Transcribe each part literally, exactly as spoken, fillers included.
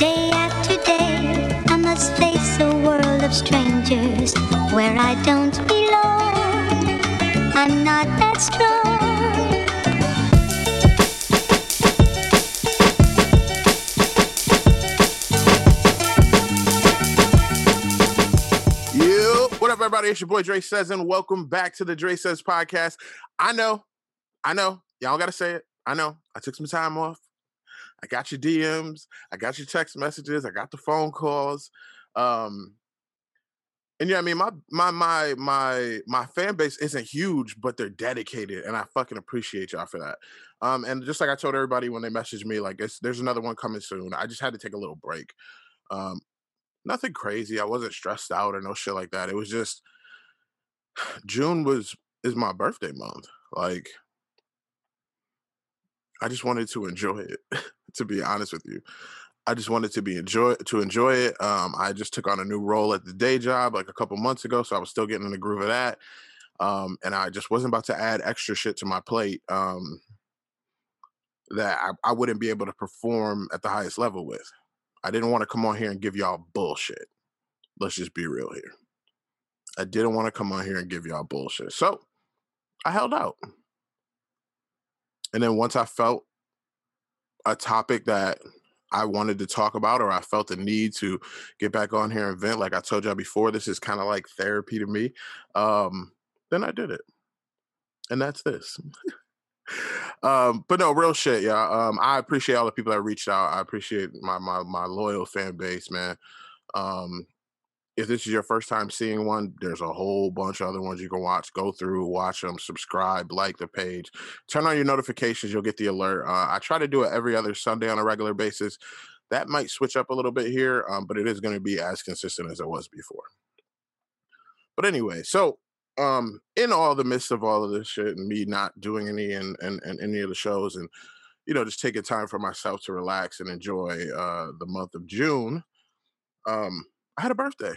Day after day, I must face a world of strangers where I don't belong. I'm not that strong. Everybody, it's your boy Dre Says, and welcome back to the Dre Says podcast. I know, I know, y'all gotta say it. I know, I took some time off. I got your D Ms, I got your text messages, I got the phone calls, um, and yeah, I mean, my my my my my fan base isn't huge, but they're dedicated, and I fucking appreciate y'all for that. Um, and just like I told everybody when they messaged me, like it's, there's another one coming soon. I just had to take a little break. Um, Nothing crazy. I wasn't stressed out or no shit like that. It was just June was is my birthday month. Like, I just wanted to enjoy it. To be honest with you, I just wanted to be enjoy to enjoy it. Um, I just took on a new role at the day job like a couple months ago, so I was still getting in the groove of that. Um, and I just wasn't about to add extra shit to my plate um, that I, I wouldn't be able to perform at the highest level with. I didn't want to come on here and give y'all bullshit. Let's just be real here. I didn't want to come on here and give y'all bullshit. So I held out. And then once I felt a topic that I wanted to talk about, or I felt the need to get back on here and vent, like I told y'all before, this is kind of like therapy to me. Um, then I did it. And that's this. Um, but no, real shit, y'all. Um, I appreciate all the people that reached out. I appreciate my my my loyal fan base, man. Um, if this is your first time seeing one, there's a whole bunch of other ones you can watch. Go through, watch them, subscribe, like the page, turn on your notifications. You'll get the alert. Uh, I try to do it every other Sunday on a regular basis. That might switch up a little bit here, um, but it is going to be as consistent as it was before. But anyway, so. Um, in all the midst of all of this shit and me not doing any and, and, and any of the shows and, you know, just taking time for myself to relax and enjoy uh, the month of June, um, I had a birthday.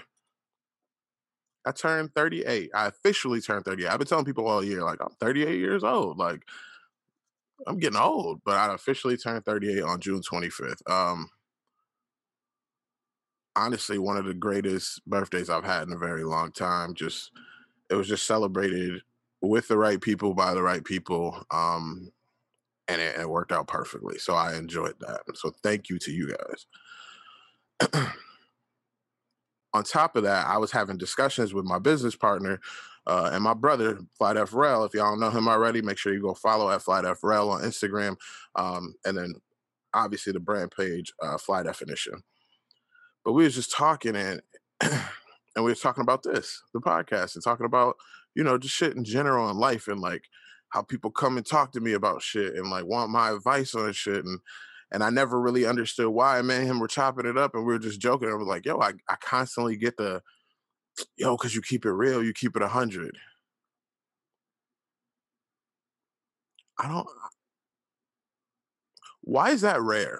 I turned thirty-eight. I officially turned thirty-eight. I've been telling people all year, like, I'm thirty-eight years old. Like, I'm getting old, but I officially turned thirty-eight on June twenty-fifth. Um, honestly, one of the greatest birthdays I've had in a very long time. Just... It was just celebrated with the right people, by the right people, um, and it, it worked out perfectly. So I enjoyed that. So thank you to you guys. On top of that, I was having discussions with my business partner uh, and my brother, Fly Defrel. If y'all don't know him already, make sure you go follow at Fly Defrel on Instagram. Um, and then obviously the brand page, uh, Fly Definition. But we was just talking and... And we were talking about this, the podcast, and talking about, you know, just shit in general in life and, like, how people come and talk to me about shit and, like, want my advice on shit. And and I never really understood why. Me and him were chopping it up and we were just joking. I was like, yo, I, I constantly get the, yo, because you keep it real, you keep it one hundred. I don't, why is that rare?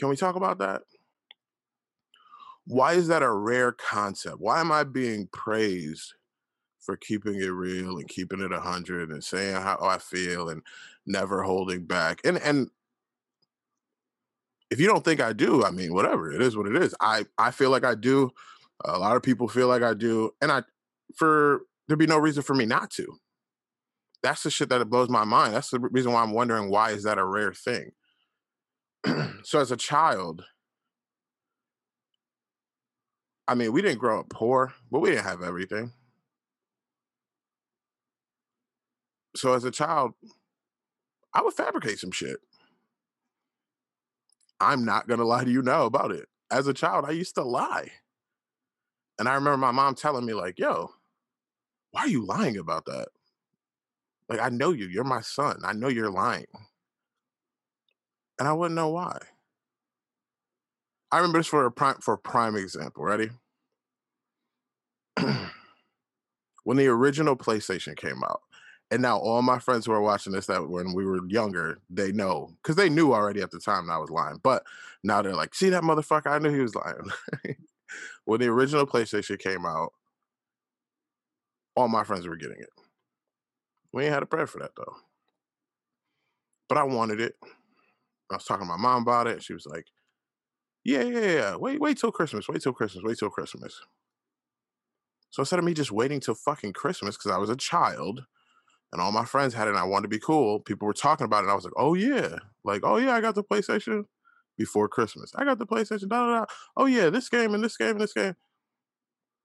Can we talk about that? Why is that a rare concept? Why am I being praised for keeping it real and keeping it one hundred and saying how I feel and never holding back? And and if you don't think I do, I mean, whatever. It is what it is. I, I feel like I do. A lot of people feel like I do. And I for there'd be no reason for me not to. That's the shit that blows my mind. That's the reason why I'm wondering, why is that a rare thing? So as a child... I mean, we didn't grow up poor, but we didn't have everything. So as a child, I would fabricate some shit. I'm not going to lie to you now about it. As a child, I used to lie. And I remember my mom telling me, like, yo, why are you lying about that? Like, I know you. You're my son. I know you're lying. And I wouldn't know why. I remember this for a prime, for a prime example. Ready? When the original PlayStation came out, and now all my friends who are watching this that when we were younger, they know, because they knew already at the time that I was lying. But now they're like, see that motherfucker? I knew he was lying. When the original PlayStation came out, all my friends were getting it. We ain't had a prayer for that, though. But I wanted it. I was talking to my mom about it. She was like, Yeah, yeah, yeah. Wait, wait till Christmas. Wait till Christmas. Wait till Christmas. So instead of me just waiting till fucking Christmas, because I was a child and all my friends had it and I wanted to be cool, people were talking about it. And I was like, oh, yeah. Like, oh, yeah, I got the PlayStation before Christmas. I got the PlayStation. Da, da, da. Oh, yeah, this game and this game and this game.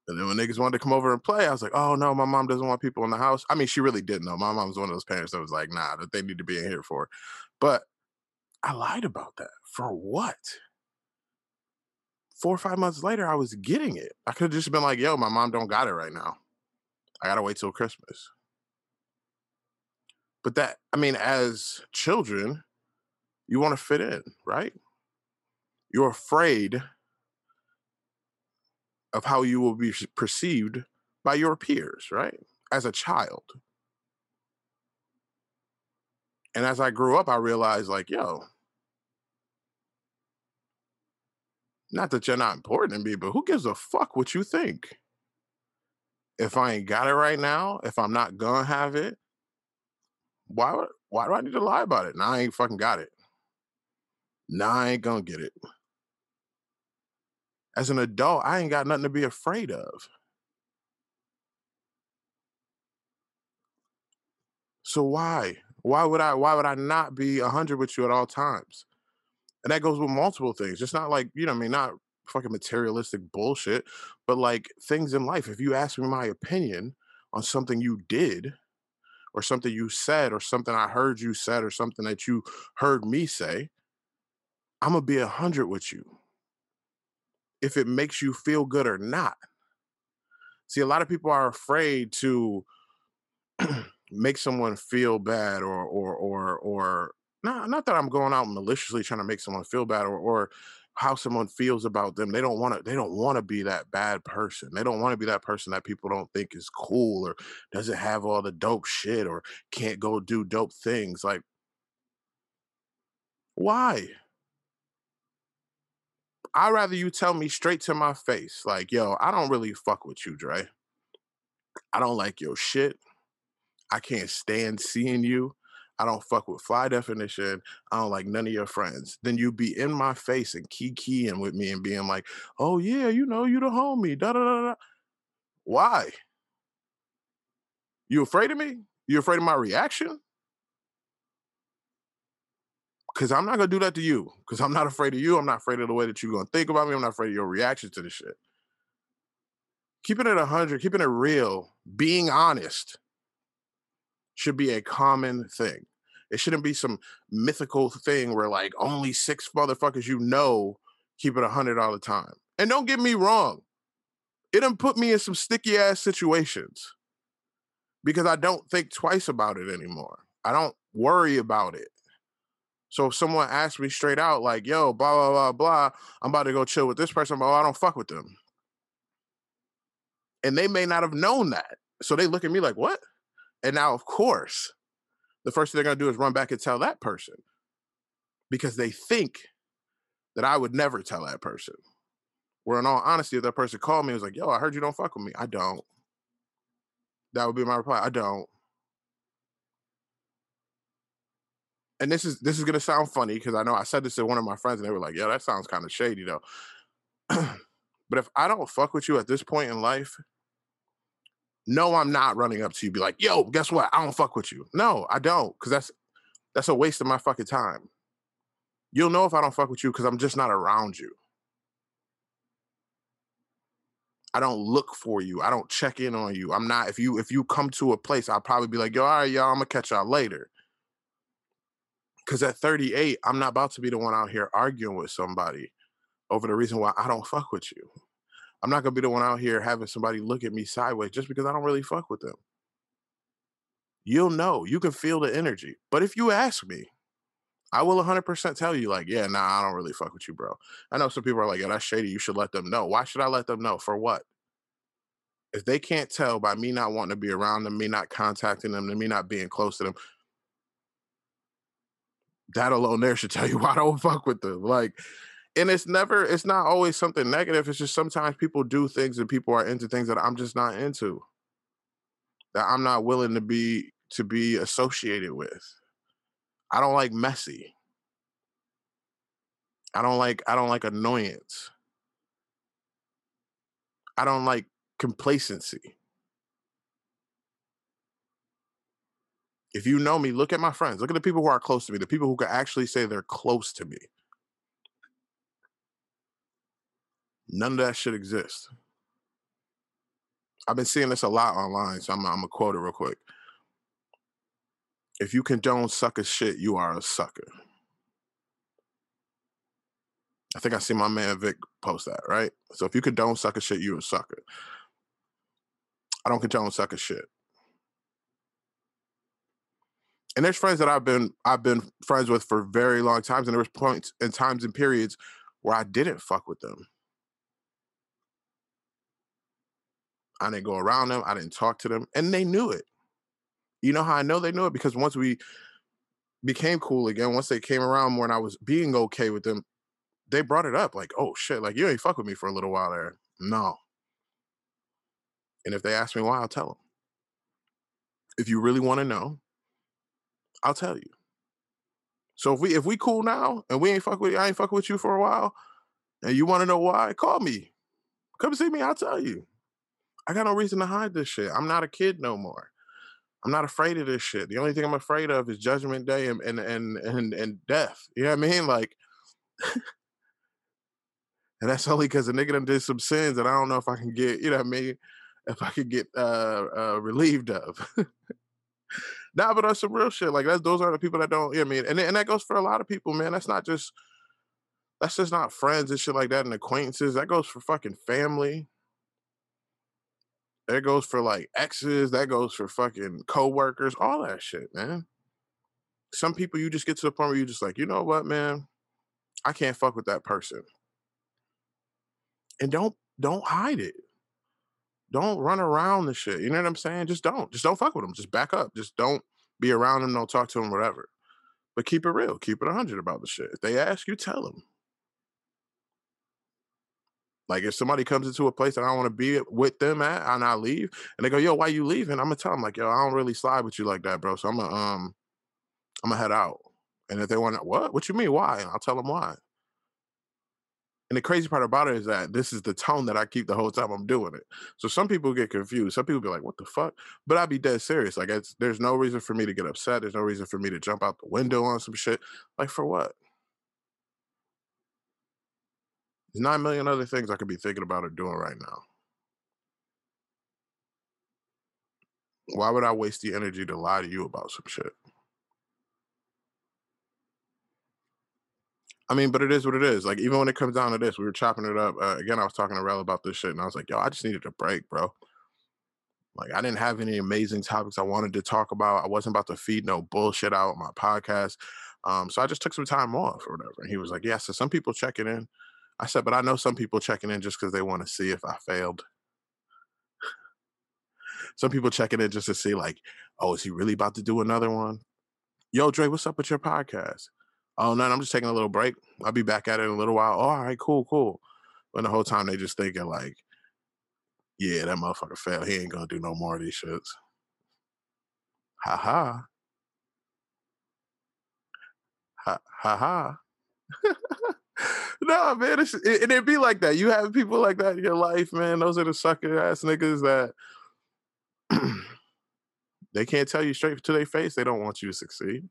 And then when niggas wanted to come over and play, I was like, oh, no, my mom doesn't want people in the house. I mean, she really didn't know. My mom was one of those parents that was like, nah, that they need to be in here for. But I lied about that. For what? Four or five months later, I was getting it. I could have just been like, yo, my mom don't got it right now. I got to wait till Christmas. But that, I mean, as children, you want to fit in, right? You're afraid of how you will be perceived by your peers, right? As a child. And as I grew up, I realized, like, yo, not that you're not important to me, but who gives a fuck what you think? If I ain't got it right now, if I'm not gonna have it, why would, why do I need to lie about it? Nah, I ain't fucking got it. Nah, I ain't gonna get it. As an adult, I ain't got nothing to be afraid of. So why? Why would I, why would I not be one hundred with you at all times? And that goes with multiple things. It's not like, you know what I mean, not fucking materialistic bullshit, but like things in life. If you ask me my opinion on something you did or something you said or something I heard you said or something that you heard me say, I'm going to be one hundred with you. If it makes you feel good or not. See, a lot of people are afraid to make someone feel bad or, or, or, or not, not that I'm going out maliciously trying to make someone feel bad or, or how someone feels about them. They don't want to, they don't want to be that bad person. They don't want to be that person that people don't think is cool or doesn't have all the dope shit or can't go do dope things. Like, why? I'd rather you tell me straight to my face, like, yo, I don't really fuck with you, Dre. I don't like your shit. I can't stand seeing you. I don't fuck with Fly Definition. I don't like none of your friends. Then you be in my face and kikiing with me and being like, oh, yeah, you know, you the homie, da-da-da-da. Why? You afraid of me? You afraid of my reaction? Because I'm not going to do that to you. Because I'm not afraid of you. I'm not afraid of the way that you're going to think about me. I'm not afraid of your reaction to this shit. Keeping it one hundred, keeping it real, being honest should be a common thing. It shouldn't be some mythical thing where, like, only six motherfuckers you know keep it one hundred all the time. And don't get me wrong. It done put me in some sticky-ass situations because I don't think twice about it anymore. I don't worry about it. So if someone asks me straight out, like, yo, blah, blah, blah, blah, I'm about to go chill with this person, but oh, I don't fuck with them. And they may not have known that. So they look at me like, what? And now, of course, the first thing they're going to do is run back and tell that person because they think that I would never tell that person. Where in all honesty, if that person called me and was like, yo, I heard you don't fuck with me. I don't. That would be my reply. I don't. And this is this is gonna sound funny because I know I said this to one of my friends and they were like, "Yo, that sounds kind of shady, though." But if I don't fuck with you at this point in life, no, I'm not running up to you. Be like, "Yo, guess what? I don't fuck with you." No, I don't, because that's that's a waste of my fucking time. You'll know if I don't fuck with you because I'm just not around you. I don't look for you. I don't check in on you. I'm not. If you if you come to a place, I'll probably be like, "Yo, all right, y'all, I'm gonna catch y'all later." Because at thirty-eight, I'm not about to be the one out here arguing with somebody over the reason why I don't fuck with you. I'm not going to be the one out here having somebody look at me sideways just because I don't really fuck with them. You'll know. You can feel the energy. But if you ask me, I will one hundred percent tell you, like, yeah, nah, I don't really fuck with you, bro. I know some people are like, yo, that's shady. You should let them know. Why should I let them know? For what? If they can't tell by me not wanting to be around them, me not contacting them, and me not being close to them, that alone there should tell you why I don't fuck with them. Like, and it's never, it's not always something negative. It's just sometimes people do things and people are into things that I'm just not into, that I'm not willing to be, to be associated with. I don't like messy. I don't like I don't like annoyance. I don't like complacency. If you know me, look at my friends. Look at the people who are close to me, the people who can actually say they're close to me. None of that shit exists. I've been seeing this a lot online, so I'm, I'm going to quote it real quick. If you condone sucker shit, you are a sucker. I think I see my man Vic post that, right? So if you condone sucker shit, you're a sucker. I don't condone sucker shit. And there's friends that I've been I've been friends with for very long times, and there was points and times and periods where I didn't fuck with them. I didn't go around them. I didn't talk to them. And they knew it. You know how I know they knew it? Because once we became cool again, once they came around more and I was being okay with them, they brought it up. Like, oh, shit, like, you ain't fuck with me for a little while there. No. And if they ask me why, I'll tell them. If you really want to know, I'll tell you. So if we if we cool now and we ain't fuck with you, I ain't fuck with you for a while, and you want to know why, call me. Come see me. I'll tell you. I got no reason to hide this shit. I'm not a kid no more. I'm not afraid of this shit. The only thing I'm afraid of is Judgment Day and and and and, and death. You know what I mean? Like, and that's only because a nigga done did some sins that I don't know if I can get, you know what I mean, if I could get uh, uh, relieved of. Nah, but on some real shit, like, that's, those are the people that don't, you know what I mean? And, and that goes for a lot of people, man. That's not just, that's just not friends and shit like that and acquaintances. That goes for fucking family. That goes for, like, exes. That goes for fucking coworkers. All that shit, man. Some people, you just get to the point where you just like, you know what, man? I can't fuck with that person. And don't don't hide it. Don't run around the shit. You know what I'm saying? Just don't. Just don't fuck with them. Just back up. Just don't be around them. Don't talk to them, whatever. But keep it real. Keep it one hundred about the shit. If they ask you, tell them. Like, if somebody comes into a place that I don't want to be with them at and I leave and they go, yo, why you leaving? I'm going to tell them, like, yo, I don't really slide with you like that, bro. So I'm going to um, I'm gonna head out. And if they want to, what? What you mean? Why? And I'll tell them why. And the crazy part about it is that this is the tone that I keep the whole time I'm doing it. So some people get confused. Some people be like, what the fuck? But I'd be dead serious. Like, it's, there's no reason for me to get upset. There's no reason for me to jump out the window on some shit. Like, for what? There's nine million other things I could be thinking about or doing right now. Why would I waste the energy to lie to you about some shit? I mean, but it is what it is. Like, even when it comes down to this, we were chopping it up. Uh, again, I was talking to Rel about this shit, and I was like, yo, I just needed a break, bro. Like, I didn't have any amazing topics I wanted to talk about. I wasn't about to feed no bullshit out on my podcast. Um, so I just took some time off or whatever. And he was like, yeah, so some people checking in. I said, but I know some people checking in just because they want to see if I failed. Some people checking in just to see, like, oh, is he really about to do another one? Yo, Dre, what's up with your podcast? Oh, no, I'm just taking a little break. I'll be back at it in a little while. Oh, all right, cool, cool. When the whole time they just thinking, like, yeah, that motherfucker failed. He ain't going to do no more of these shits. Ha-ha. Ha-ha-ha. No, man, it's, it, and it'd be like that. You have people like that in your life, man. Those are the sucker-ass niggas that they can't tell you straight to their face they don't want you to succeed.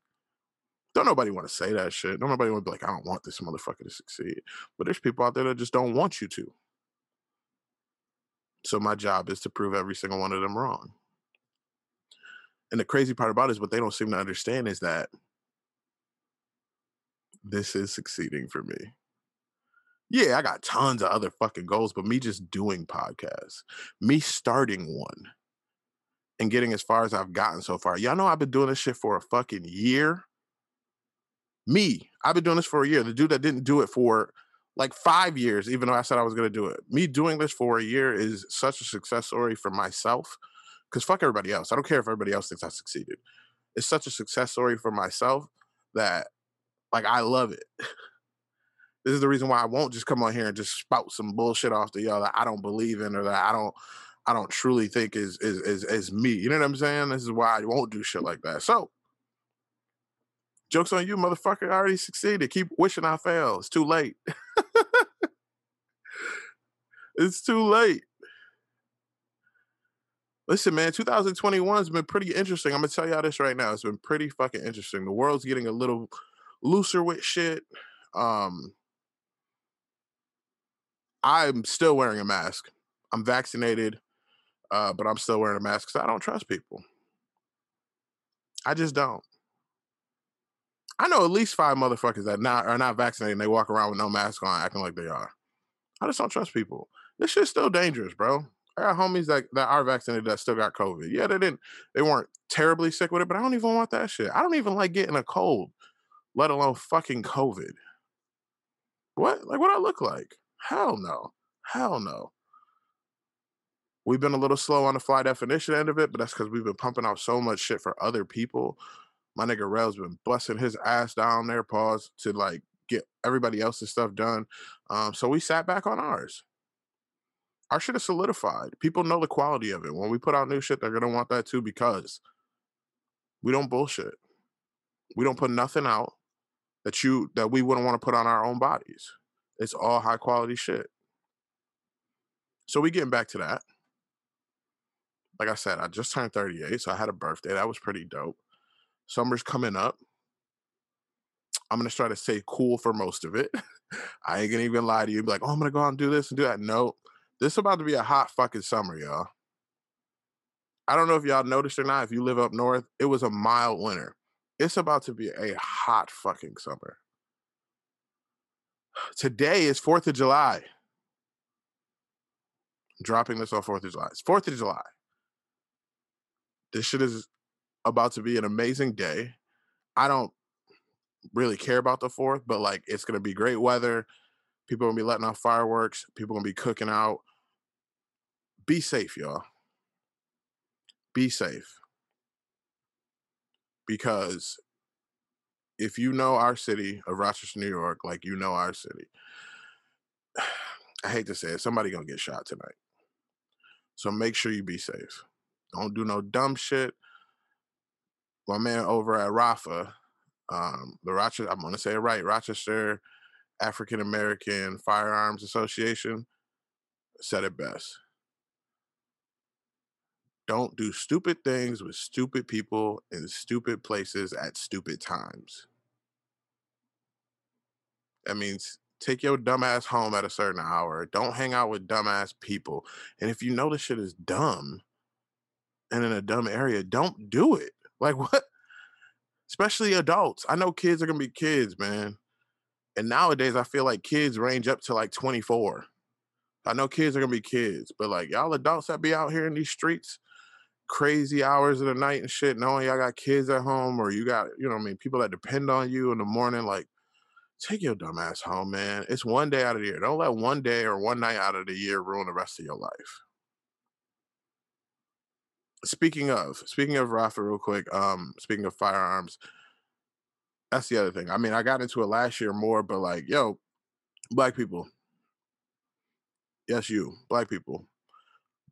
Don't nobody want to say that shit. Don't nobody want to be like, I don't want this motherfucker to succeed. But there's people out there that just don't want you to. So my job is to prove every single one of them wrong. And the crazy part about it is what they don't seem to understand is that this is succeeding for me. Yeah, I got tons of other fucking goals, but me just doing podcasts, me starting one and getting as far as I've gotten so far. Y'all know I've been doing this shit for a fucking year. Me, I've been doing this for a year. The dude that didn't do it for like five years, even though I said I was going to do it. Me doing this for a year is such a success story for myself because fuck everybody else. I don't care if everybody else thinks I succeeded. It's such a success story for myself that, like, I love it. This is the reason why I won't just come on here and just spout some bullshit off to y'all that I don't believe in or that I don't I don't truly think is is is, is me. You know what I'm saying? This is why I won't do shit like that. So Joke's on you, motherfucker. I already succeeded. Keep wishing I failed. It's too late. It's too late. Listen, man, two thousand twenty-one has been pretty interesting. I'm going to tell y'all this right now. It's been pretty fucking interesting. The world's getting a little looser with shit. Um, I'm still wearing a mask. I'm vaccinated, uh, but I'm still wearing a mask because I don't trust people. I just don't. I know at least five motherfuckers that not, are not vaccinated and they walk around with no mask on acting like they are. I just don't trust people. This shit's still dangerous, bro. I got homies that, that are vaccinated that still got COVID. Yeah, they didn't. They weren't terribly sick with it, but I don't even want that shit. I don't even like getting a cold, let alone fucking COVID. What? Like what I look like? Hell no. Hell no. We've been a little slow on the Fly Definition end of it, but that's because we've been pumping out so much shit for other people. My nigga Rel's been busting his ass down there, pause, to like get everybody else's stuff done. Um, so we sat back on ours. Our shit is solidified. People know the quality of it. When we put out new shit, they're going to want that too because we don't bullshit. We don't put nothing out that you that we wouldn't want to put on our own bodies. It's all high quality shit. So we getting back to that. Like I said, I just turned thirty-eight, so I had a birthday. That was pretty dope. Summer's coming up. I'm going to try to stay cool for most of it. I ain't going to even lie to you. Be like, oh, I'm going to go out and do this and do that. Nope. This is about to be a hot fucking summer, y'all. I don't know if y'all noticed or not. If you live up north, it was a mild winter. It's about to be a hot fucking summer. Today is fourth of July. I'm dropping this on fourth of July. It's fourth of July. This shit is about to be an amazing day. I don't really care about the fourth, but like it's going to be great weather. People are going to be letting off fireworks. People are going to be cooking out. Be safe, y'all. Be safe. Because if you know our city of Rochester, New York, like you know our city, I hate to say it, somebody going to get shot tonight. So make sure you be safe. Don't do no dumb shit. My man over at Rafa, um, the Rochester, I'm going to say it right, Rochester African American Firearms Association, said it best. Don't do stupid things with stupid people in stupid places at stupid times. That means take your dumbass home at a certain hour. Don't hang out with dumbass people. And if you know this shit is dumb and in a dumb area, don't do it. Like what? Especially adults. I know kids are going to be kids, man. And nowadays, I feel like kids range up to like twenty-four. I know kids are going to be kids, but like y'all adults that be out here in these streets, crazy hours of the night and shit, knowing y'all got kids at home or you got, you know what I mean, people that depend on you in the morning, like take your dumb ass home, man. It's one day out of the year. Don't let one day or one night out of the year ruin the rest of your life. Speaking of, speaking of Rafa real quick, um, speaking of firearms, that's the other thing. I mean, I got into it last year more, but like, yo, black people. Yes, you, black people.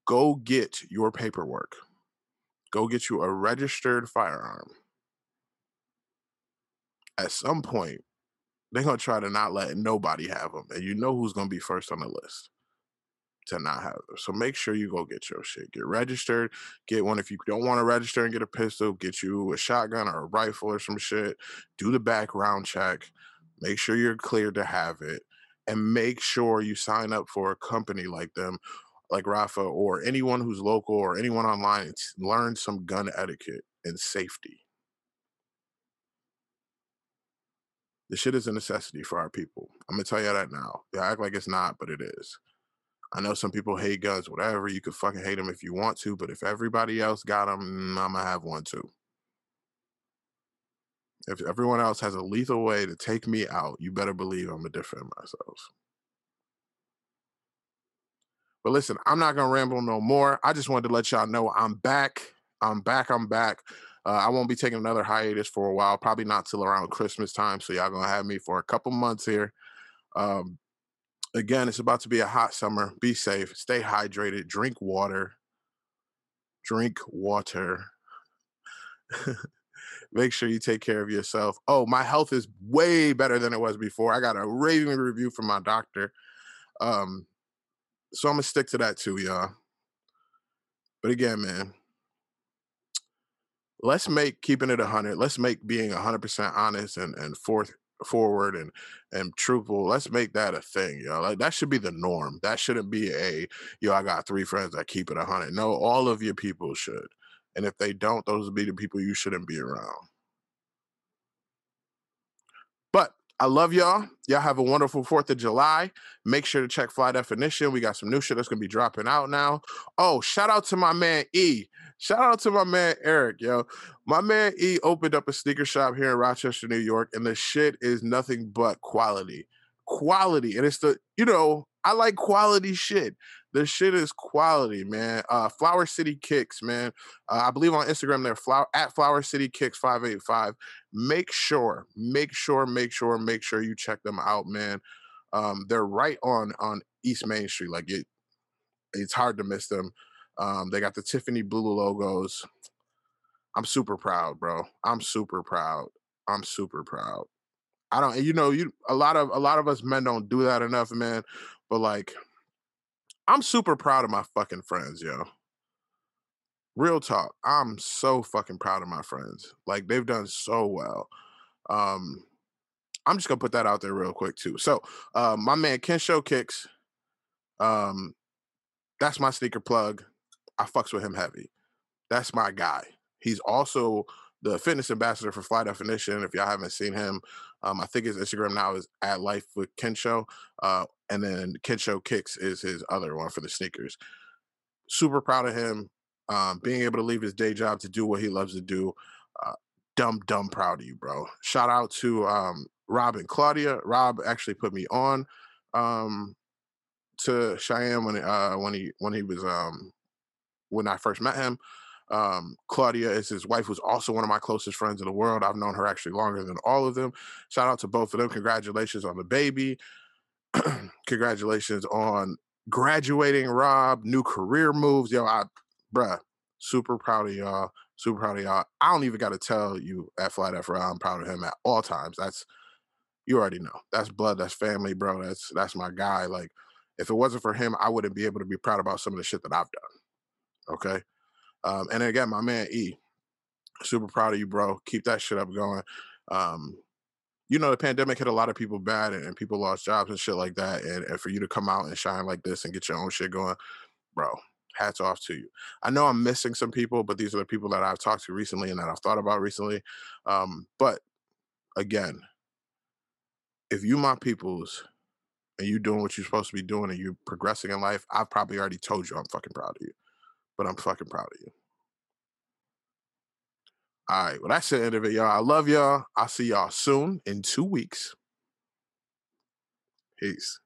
Go get your paperwork. Go get you a registered firearm. At some point, they're going to try to not let nobody have them. And you know who's going to be first on the list to not have them. So make sure you go get your shit. Get registered. Get one. If you don't want to register and get a pistol, get you a shotgun or a rifle or some shit. Do the background check. Make sure you're cleared to have it. And make sure you sign up for a company like them, like Rafa, or anyone who's local or anyone online. And learn some gun etiquette and safety. This shit is a necessity for our people. I'm going to tell you that now. They act like it's not, but it is. I know some people hate guns, whatever. You could fucking hate them if you want to, but if everybody else got them, I'm going to have one too. If everyone else has a lethal way to take me out, you better believe I'm going to defend myself. But listen, I'm not going to ramble no more. I just wanted to let y'all know I'm back. I'm back. I'm back. Uh, I won't be taking another hiatus for a while, probably not till around Christmas time. So y'all going to have me for a couple months here. Um, again, it's about to be a hot summer. Be safe. Stay hydrated. Drink water. Drink water. Make sure you take care of yourself. Oh, my health is way better than it was before. I got a raving review from my doctor. Um, so I'm going to stick to that too, y'all. But again, man, let's make keeping it one hundred. Let's make being one hundred percent honest and, and forth, forward and, and truthful. Let's make that a thing, y'all. Like, that should be the norm. That shouldn't be a, yo, I got three friends that keep it one hundred. No, all of your people should. And if they don't, those would be the people you shouldn't be around. But I love y'all. Y'all have a wonderful fourth of July. Make sure to check Fly Definition. We got some new shit that's going to be dropping out now. Oh, shout out to my man E. Shout out to my man Eric, yo. My man E opened up a sneaker shop here in Rochester, New York, and the shit is nothing but quality. Quality. And it's the, you know, I like quality shit. This shit is quality, man. Uh, Flower City Kicks, man. Uh, I believe on Instagram they're flower, at Flower City Kicks five eight five. Make sure, make sure, make sure, make sure you check them out, man. Um, they're right on on East Main Street. Like it, it's hard to miss them. Um, they got the Tiffany blue logos. I'm super proud, bro. I'm super proud. I'm super proud. I don't, you know, you a lot of a lot of us men don't do that enough, man. But like, I'm super proud of my fucking friends, yo. Real talk. I'm so fucking proud of my friends. Like, they've done so well. Um, I'm just going to put that out there real quick, too. So, uh, my man, Kencho Kicks. Um, that's my sneaker plug. I fucks with him heavy. That's my guy. He's also the fitness ambassador for Fly Definition. If y'all haven't seen him, um, I think his Instagram now is at Life with Kencho. Uh, and then Kencho Kicks is his other one for the sneakers. Super proud of him. Um, being able to leave his day job to do what he loves to do. Uh, dumb, dumb proud of you, bro. Shout out to um, Rob and Claudia. Rob actually put me on um, to Cheyenne when uh, when he when he was um, when I first met him. Um, Claudia is his wife, who's also one of my closest friends in the world. I've known her actually longer than all of them. Shout out to both of them. Congratulations on the baby. Congratulations on graduating, Rob. New career moves. Yo, I, bruh, super proud of y'all. Super proud of y'all. I don't even got to tell you at Fly Def, I'm proud of him at all times. That's, you already know. That's blood. That's family, bro. That's, that's my guy. Like, if it wasn't for him, I wouldn't be able to be proud about some of the shit that I've done. Okay? Um, and again, my man E, super proud of you, bro. Keep that shit up going. Um, you know, the pandemic hit a lot of people bad, and, and people lost jobs and shit like that. And, and for you to come out and shine like this and get your own shit going, bro, hats off to you. I know I'm missing some people, but these are the people that I've talked to recently and that I've thought about recently. Um, but again, if you my peoples and you doing what you're supposed to be doing and you're progressing in life, I've probably already told you I'm fucking proud of you. But I'm fucking proud of you. All right. Well, that's the end of it, y'all. I love y'all. I'll see y'all soon in two weeks. Peace.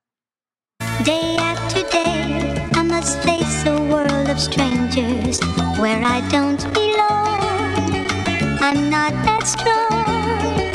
Day after day, I must face a world of strangers where I don't belong. I'm not that strong.